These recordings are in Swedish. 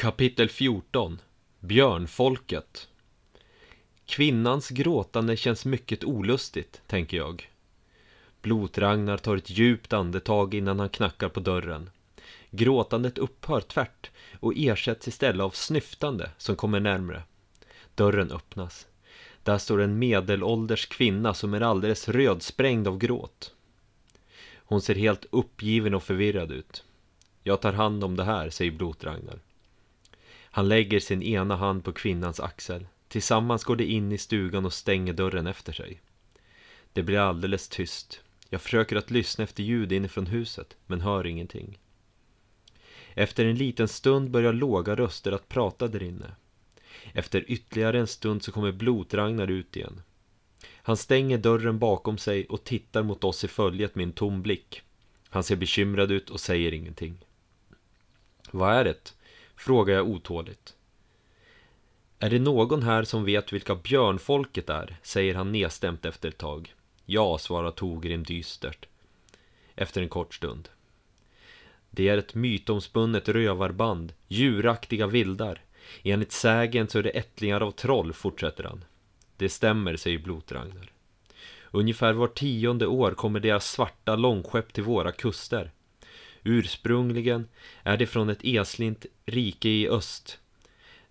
Kapitel 14. Björnfolket. Kvinnans gråtande känns mycket olustigt, tänker jag. Blotragnar tar ett djupt andetag innan han knackar på dörren. Gråtandet upphör tvärt och ersätts istället av snyftande som kommer närmre. Dörren öppnas. Där står en medelålders kvinna som är alldeles rödsprängd av gråt. Hon ser helt uppgiven och förvirrad ut. Jag tar hand om det här, säger Blotragnar. Han lägger sin ena hand på kvinnans axel. Tillsammans går de in i stugan och stänger dörren efter sig. Det blir alldeles tyst. Jag försöker att lyssna efter ljud inifrån huset, men hör ingenting. Efter en liten stund börjar låga röster att prata där inne. Efter ytterligare en stund så kommer Blotragnar ut igen. Han stänger dörren bakom sig och tittar mot oss i följet med en tom blick. Han ser bekymrad ut och säger ingenting. Vad är det? Frågar jag otåligt. Är det någon här som vet vilka björnfolket är? Säger han nedstämt efter ett tag. Ja, svarar Togrin dystert. Efter en kort stund. Det är ett mytomspunnet rövarband, djuraktiga vildar. Enligt sägen så är det ättlingar av troll, fortsätter han. Det stämmer, säger Blotragnar. Ungefär var 10:e år kommer deras svarta långskepp till våra kuster. Ursprungligen är det från ett eslint rike i öst.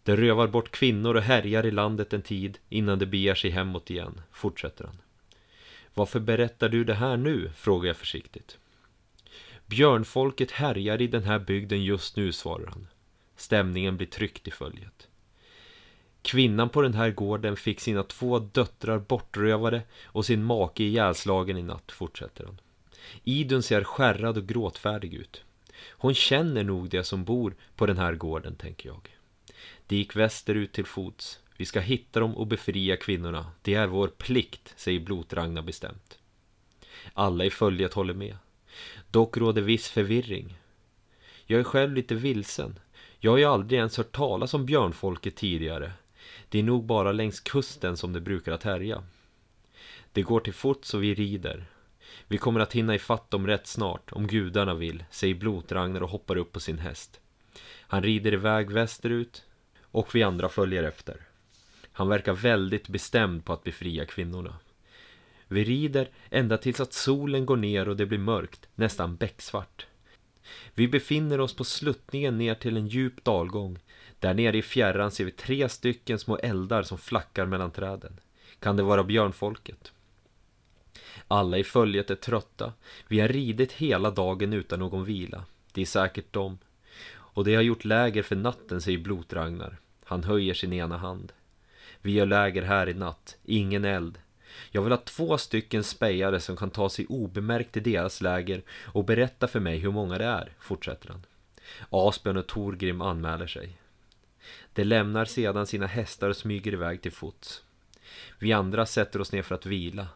De rövar bort kvinnor och härjar i landet en tid innan de beger sig hemåt igen, fortsätter han. Varför berättar du det här nu? Frågar jag försiktigt. Björnfolket härjar i den här bygden just nu, svarar han. Stämningen blir tryckt i följet. Kvinnan på den här gården fick sina 2 döttrar bortrövade och sin make ihjälslagen i natt, fortsätter han. Idun ser skärrad och gråtfärdig ut. Hon känner nog det som bor på den här gården, tänker jag. Det gick västerut till fots. Vi ska hitta dem och befria kvinnorna. Det är vår plikt, säger Blotragnar bestämt. Alla i följet håller med. Dock råder viss förvirring. Jag är själv lite vilsen. Jag har ju aldrig ens hört talas om björnfolket tidigare. Det är nog bara längs kusten som det brukar att härja. Det går till fots och vi rider. Vi kommer att hinna ifatt dem rätt snart, om gudarna vill, säger Blotragnar och hoppar upp på sin häst. Han rider iväg västerut och vi andra följer efter. Han verkar väldigt bestämd på att befria kvinnorna. Vi rider ända tills att solen går ner och det blir mörkt, nästan becksvart. Vi befinner oss på sluttningen ner till en djup dalgång. Där nere i fjärran ser vi 3 stycken små eldar som flackar mellan träden. Kan det vara björnfolket? Alla i följet är trötta. Vi har ridit hela dagen utan någon vila. Det är säkert dem. Och det har gjort läger för natten, säger Blotragnar. Han höjer sin ena hand. Vi gör läger här i natt. Ingen eld. Jag vill ha 2 stycken spejare som kan ta sig obemärkt i deras läger och berätta för mig hur många det är, fortsätter han. Asbjörn och Thorgrim anmäler sig. De lämnar sedan sina hästar och smyger iväg till fots. Vi andra sätter oss ner för att vila.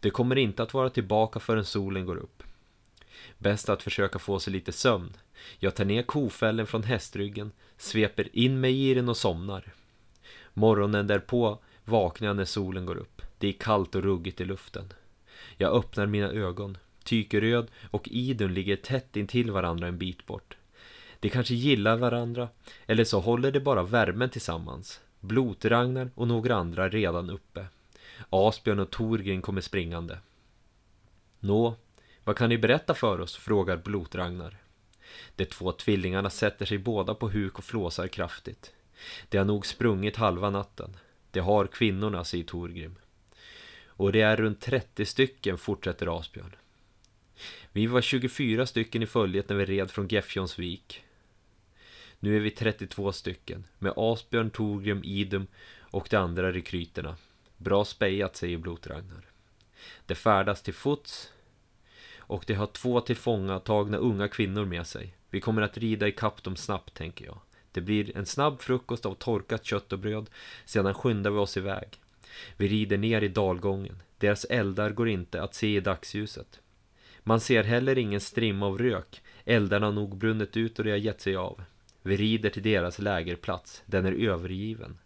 Det kommer inte att vara tillbaka förrän solen går upp. Bäst att försöka få sig lite sömn. Jag tar ner kofällen från hästryggen, sveper in mig i den och somnar. Morgonen därpå vaknar jag när solen går upp. Det är kallt och ruggigt i luften. Jag öppnar mina ögon. Tykeröd och Idun ligger tätt intill varandra en bit bort. De kanske gillar varandra, eller så håller de bara värmen tillsammans. Blotragnar och några andra är redan uppe. Asbjörn och Thorgrim kommer springande. Nå, vad kan ni berätta för oss? Frågar Blotragnar. De 2 tvillingarna sätter sig båda på huk och flåsar kraftigt. De har nog sprungit halva natten. De har kvinnorna, säger Thorgrim. Och det är runt 30 stycken, fortsätter Asbjörn. Vi var 24 stycken i följet när vi red från Geffjonsvik. Nu är vi 32 stycken, med Asbjörn, Thorgrim, Idum och de andra rekryterna. Bra spejat, säger Blotragnar. Det färdas till fots och det har 2 tillfångatagna unga kvinnor med sig. Vi kommer att rida i kapp dem snabbt, tänker jag. Det blir en snabb frukost av torkat kött och bröd, sedan skyndar vi oss iväg. Vi rider ner i dalgången. Deras eldar går inte att se i dagsljuset. Man ser heller ingen strimma av rök. Eldarna har nog brunnit ut och det har gett sig av. Vi rider till deras lägerplats. Den är övergiven.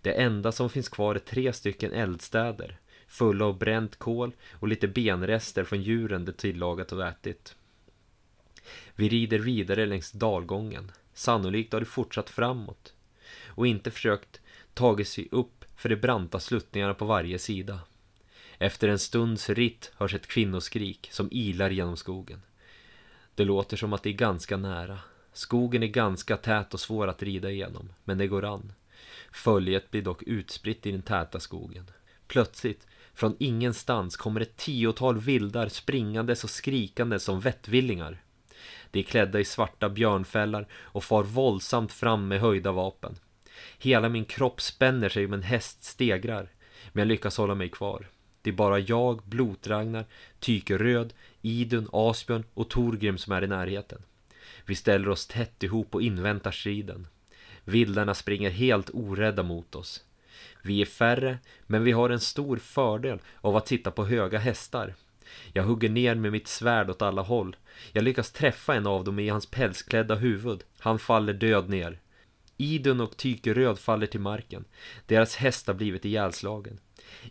Det enda som finns kvar är 3 stycken eldstäder, fulla av bränt kol och lite benrester från djuren de tillagat och ätit. Vi rider vidare längs dalgången. Sannolikt har de fortsatt framåt och inte försökt tagit sig upp för de branta sluttningarna på varje sida. Efter en stunds ritt hörs ett kvinnoskrik som ilar genom skogen. Det låter som att det är ganska nära. Skogen är ganska tät och svår att rida igenom, men det går an. Följet blir dock utspritt i den täta skogen. Plötsligt, från ingenstans, kommer ett 10-tal vildar springandes och skrikande som vettvillingar. De är klädda i svarta björnfällar och far våldsamt fram med höjda vapen. Hela min kropp spänner sig om en häst stegrar, men jag lyckas hålla mig kvar. Det är bara jag, Blotragnar, Tykeröd, Idun, Asbjörn och Thorgrim som är i närheten. Vi ställer oss tätt ihop och inväntar striden. Vildarna springer helt orädda mot oss. Vi är färre, men vi har en stor fördel av att sitta på höga hästar. Jag hugger ner med mitt svärd åt alla håll. Jag lyckas träffa en av dem i hans pälsklädda huvud. Han faller död ner. Idun och Tykeröd faller till marken. Deras häst har blivit ihjälslagen.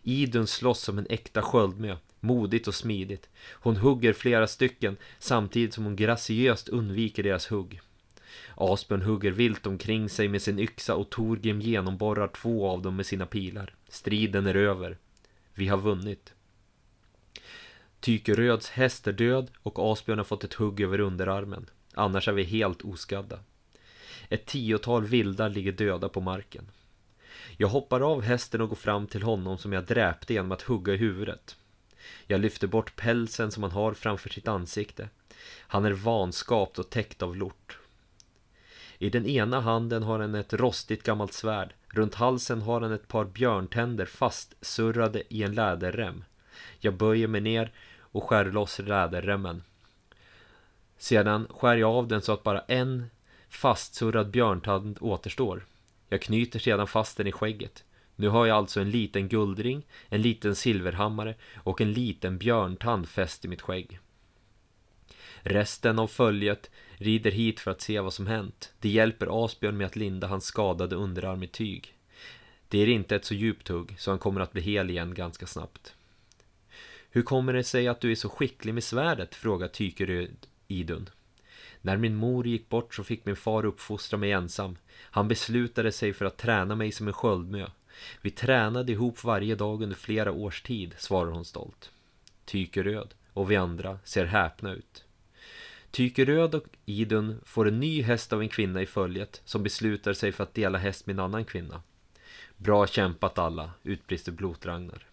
Idun slåss som en äkta sköldmö, modigt och smidigt. Hon hugger flera stycken samtidigt som hon graciöst undviker deras hugg. Asbjörn hugger vilt omkring sig med sin yxa och Thorgrim genomborrar 2 av dem med sina pilar. Striden är över. Vi har vunnit. Tykeröds häst är död och Asbjörn har fått ett hugg över underarmen. Annars är vi helt oskadda. Ett 10-tal vildar ligger döda på marken. Jag hoppar av hästen och går fram till honom som jag dräpte genom att hugga i huvudet. Jag lyfter bort pälsen som han har framför sitt ansikte. Han är vanskapt och täckt av lort. I den ena handen har han ett rostigt gammalt svärd. Runt halsen har han ett par björntänder fastsurrade i en läderrem. Jag böjer mig ner och skär loss läderremmen. Sedan skär jag av den så att bara en fastsurrad björntand återstår. Jag knyter sedan fast den i skägget. Nu har jag alltså en liten guldring, en liten silverhammare och en liten björntand fäst i mitt skägg. Resten av följet rider hit för att se vad som hänt. Det hjälper Asbjörn med att linda hans skadade underarm i tyg. Det är inte ett så djupt hugg så han kommer att bli hel igen ganska snabbt. Hur kommer det sig att du är så skicklig med svärdet? Frågar Tykeröd Idun. När min mor gick bort så fick min far uppfostra mig ensam. Han beslutade sig för att träna mig som en sköldmö. Vi tränade ihop varje dag under flera års tid, svarar hon stolt. Tykeröd och vi andra ser häpna ut. Tykeröd och Idun får en ny häst av en kvinna i följet som beslutar sig för att dela häst med en annan kvinna. Bra kämpat alla, utbrister Blotragnar.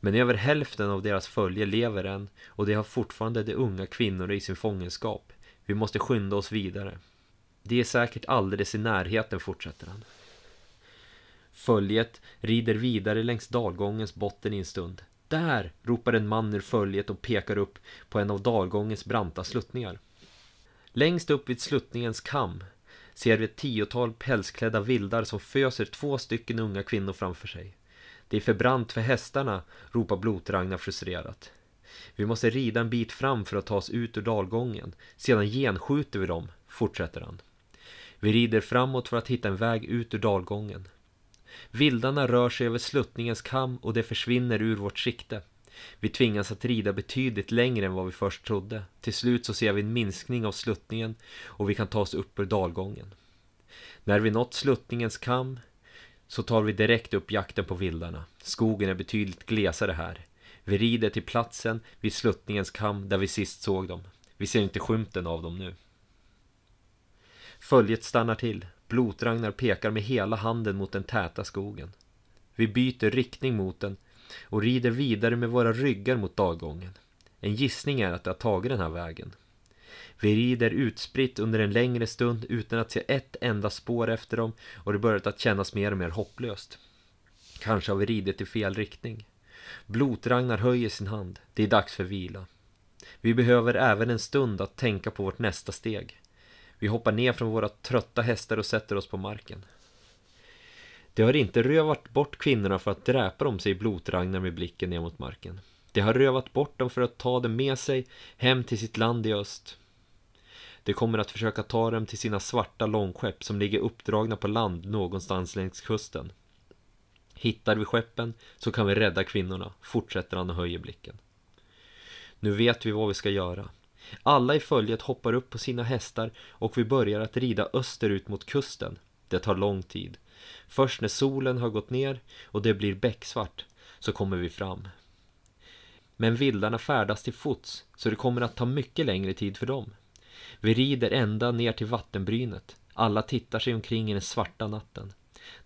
Men över hälften av deras följe lever än och de har fortfarande de unga kvinnorna i sin fångenskap. Vi måste skynda oss vidare. Det är säkert alldeles i närheten, fortsätter han. Följet rider vidare längs dalgångens botten i en stund. Där, ropar en man ur följet och pekar upp på en av dalgångens branta sluttningar. Längst upp vid sluttningens kam ser vi ett 10-tal pälsklädda vildar som föser 2 unga kvinnor framför sig. Det är för brant för hästarna, ropar Blotragnar frustrerat. Vi måste rida en bit fram för att ta oss ut ur dalgången. Sedan genskjuter vi dem, fortsätter han. Vi rider framåt för att hitta en väg ut ur dalgången. Vildarna rör sig över sluttningens kam och det försvinner ur vårt sikte. Vi tvingas att rida betydligt längre än vad vi först trodde. Till slut så ser vi en minskning av sluttningen och vi kan ta oss upp ur dalgången. När vi nått sluttningens kam så tar vi direkt upp jakten på vildarna. Skogen är betydligt glesare här. Vi rider till platsen vid sluttningens kam där vi sist såg dem. Vi ser inte skymten av dem nu. Följet stannar till. Blotragnar pekar med hela handen mot den täta skogen. Vi byter riktning mot den och rider vidare med våra ryggar mot dalgången. En gissning är att det har tagit den här vägen. Vi rider utspritt under en längre stund utan att se ett enda spår efter dem och det börjat att kännas mer och mer hopplöst. Kanske har vi ridit i fel riktning. Blotragnar höjer sin hand. Det är dags för vila. Vi behöver även en stund att tänka på vårt nästa steg. Vi hoppar ner från våra trötta hästar och sätter oss på marken. Det har inte rövat bort kvinnorna för att dräpa dem, säger Blotragnar med blicken ner mot marken. Det har rövat bort dem för att ta dem med sig hem till sitt land i öst. De kommer att försöka ta dem till sina svarta långskepp som ligger uppdragna på land någonstans längs kusten. Hittar vi skeppen så kan vi rädda kvinnorna, fortsätter han och höjer blicken. Nu vet vi vad vi ska göra. Alla i följet hoppar upp på sina hästar och vi börjar att rida österut mot kusten. Det tar lång tid. Först när solen har gått ner och det blir becksvart så kommer vi fram. Men vildarna färdas till fots så det kommer att ta mycket längre tid för dem. Vi rider ända ner till vattenbrynet. Alla tittar sig omkring i den svarta natten.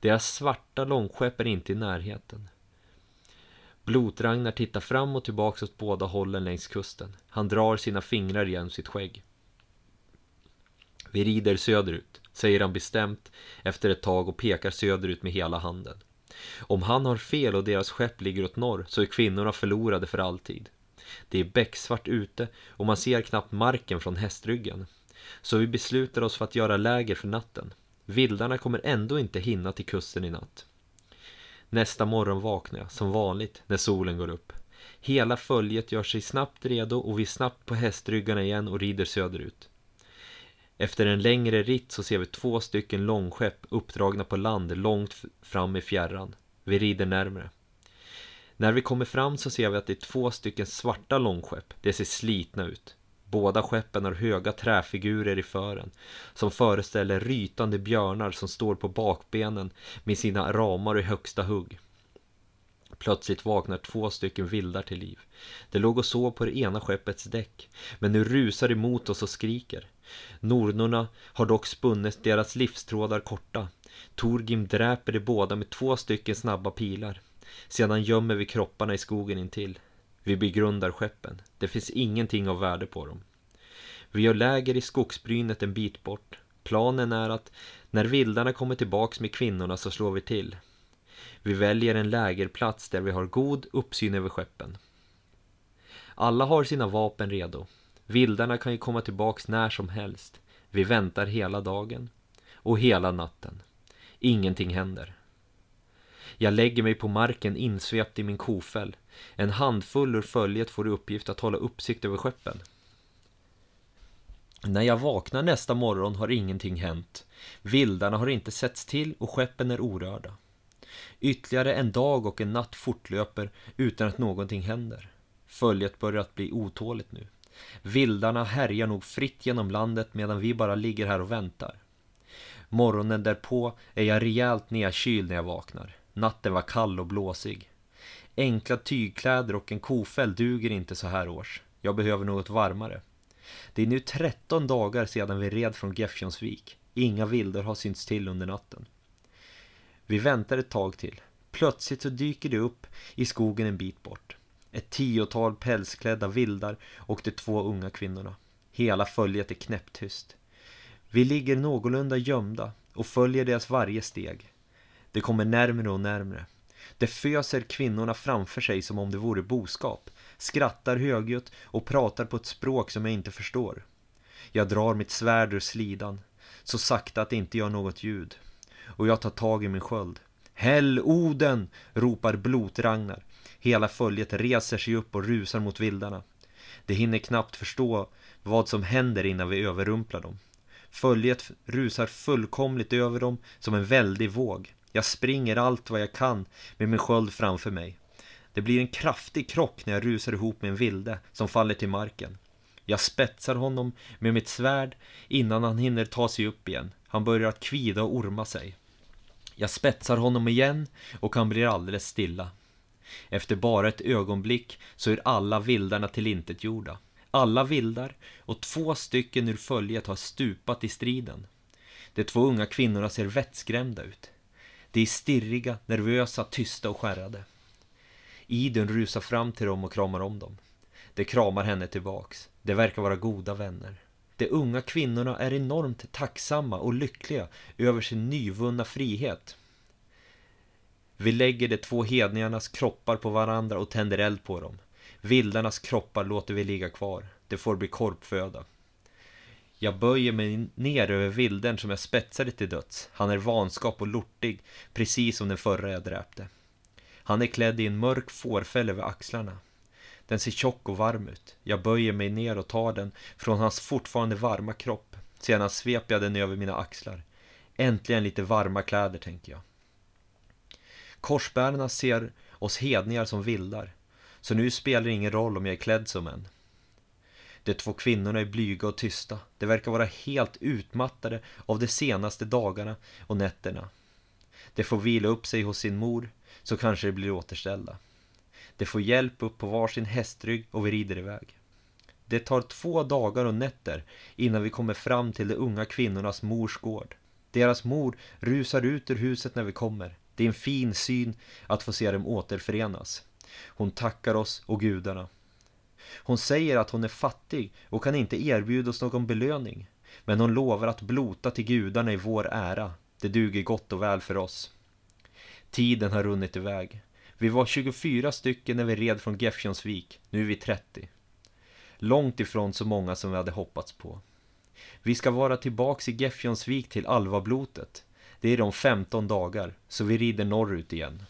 Deras svarta långskepp är inte i närheten. Blotragnar tittar fram och tillbaka åt båda hållen längs kusten. Han drar sina fingrar genom sitt skägg. Vi rider söderut, säger han bestämt efter ett tag och pekar söderut med hela handen. Om han har fel och deras skepp ligger åt norr så är kvinnorna förlorade för alltid. Det är becksvart ute och man ser knappt marken från hästryggen. Så vi beslutar oss för att göra läger för natten. Vildarna kommer ändå inte hinna till kusten i natt. Nästa morgon vaknar jag, som vanligt, när solen går upp. Hela följet gör sig snabbt redo och vi är snabbt på hästryggarna igen och rider söderut. Efter en längre ritt så ser vi 2 stycken långskepp uppdragna på land långt fram i fjärran. Vi rider närmare. När vi kommer fram så ser vi att det är 2 stycken svarta långskepp. Det ser slitna ut. Båda skeppen har höga träfigurer i fören som föreställer rytande björnar som står på bakbenen med sina ramar i högsta hugg. Plötsligt vaknar 2 stycken vildar till liv. Det låg och sov på det ena skeppets däck, men nu rusar emot oss och skriker. Nornorna har dock spunnet deras livstrådar korta. Thorgrim dräper de båda med 2 stycken snabba pilar. Sedan gömmer vi kropparna i skogen intill. Vi begrundar skeppen. Det finns ingenting av värde på dem. Vi gör läger i skogsbrynet en bit bort. Planen är att när vildarna kommer tillbaks med kvinnorna så slår vi till. Vi väljer en lägerplats där vi har god uppsyn över skeppen. Alla har sina vapen redo. Vildarna kan ju komma tillbaks när som helst. Vi väntar hela dagen och hela natten. Ingenting händer. Jag lägger mig på marken insvept i min kofäll. En handfull ur följet får i uppgift att hålla uppsikt över skeppen. När jag vaknar nästa morgon har ingenting hänt. Vildarna har inte setts till och skeppen är orörda. Ytterligare en dag och en natt fortlöper utan att någonting händer. Följet börjar att bli otåligt nu. Vildarna härjar nog fritt genom landet medan vi bara ligger här och väntar. Morgonen därpå är jag rejält nedkyld när jag vaknar. Natten var kall och blåsig. Enkla tygkläder och en kofäll duger inte så här års. Jag behöver något varmare. Det är nu 13 dagar sedan vi red från Geffjonsvik. Inga vildar har synts till under natten. Vi väntar ett tag till. Plötsligt så dyker det upp i skogen en bit bort. Ett 10-tal pälsklädda vildar och de 2 unga kvinnorna. Hela följet är knäpptyst. Vi ligger någorlunda gömda och följer deras varje steg. Det kommer närmare och närmare. Det föser kvinnorna framför sig som om det vore boskap. Skrattar högljutt och pratar på ett språk som jag inte förstår. Jag drar mitt svärd ur slidan. Så sakta att det inte gör något ljud. Och jag tar tag i min sköld. Häll Oden! Ropar Blotragnar. Hela följet reser sig upp och rusar mot vildarna. Det hinner knappt förstå vad som händer innan vi överrumplar dem. Följet rusar fullkomligt över dem som en väldig våg. Jag springer allt vad jag kan med min sköld framför mig. Det blir en kraftig krock när jag rusar ihop med en vilde som faller till marken. Jag spetsar honom med mitt svärd innan han hinner ta sig upp igen. Han börjar att kvida och orma sig. Jag spetsar honom igen och han blir alldeles stilla. Efter bara ett ögonblick så är alla vildarna tillintetgjorda. Alla vildar och 2 stycken ur följet har stupat i striden. De 2 unga kvinnorna ser vettskrämda ut. De är stirriga, nervösa, tysta och skärrade. Idun rusar fram till dem och kramar om dem. De kramar henne tillbaks. De verkar vara goda vänner. De unga kvinnorna är enormt tacksamma och lyckliga över sin nyvunna frihet. Vi lägger de 2 hedningarnas kroppar på varandra och tänder eld på dem. Vildarnas kroppar låter vi ligga kvar. Det får bli korpföda. Jag böjer mig ner över vilden som jag spetsade till döds. Han är vanskap och lortig, precis som den förra jag dräpte. Han är klädd i en mörk fårfäll över axlarna. Den ser tjock och varm ut. Jag böjer mig ner och tar den från hans fortfarande varma kropp. Sedan sveper jag den över mina axlar. Äntligen lite varma kläder, tänker jag. Korsbärarna ser oss hedningar som vildar. Så nu spelar det ingen roll om jag är klädd som en. De två kvinnorna är blyga och tysta. De verkar vara helt utmattade av de senaste dagarna och nätterna. De får vila upp sig hos sin mor, så kanske de blir återställda. De får hjälp upp på varsin hästrygg och vi rider iväg. Det tar 2 dagar och nätter innan vi kommer fram till de unga kvinnornas mors gård. Deras mor rusar ut ur huset när vi kommer. Det är en fin syn att få se dem återförenas. Hon tackar oss och gudarna. Hon säger att hon är fattig och kan inte erbjuda oss någon belöning. Men hon lovar att blota till gudarna i vår ära. Det duger gott och väl för oss. Tiden har runnit iväg. Vi var 24 stycken när vi red från Geffjonsvik. Nu är vi 30. Långt ifrån så många som vi hade hoppats på. Vi ska vara tillbaks i Geffjonsvik till Alvablotet. Det är om 15 dagar, så vi rider norrut igen.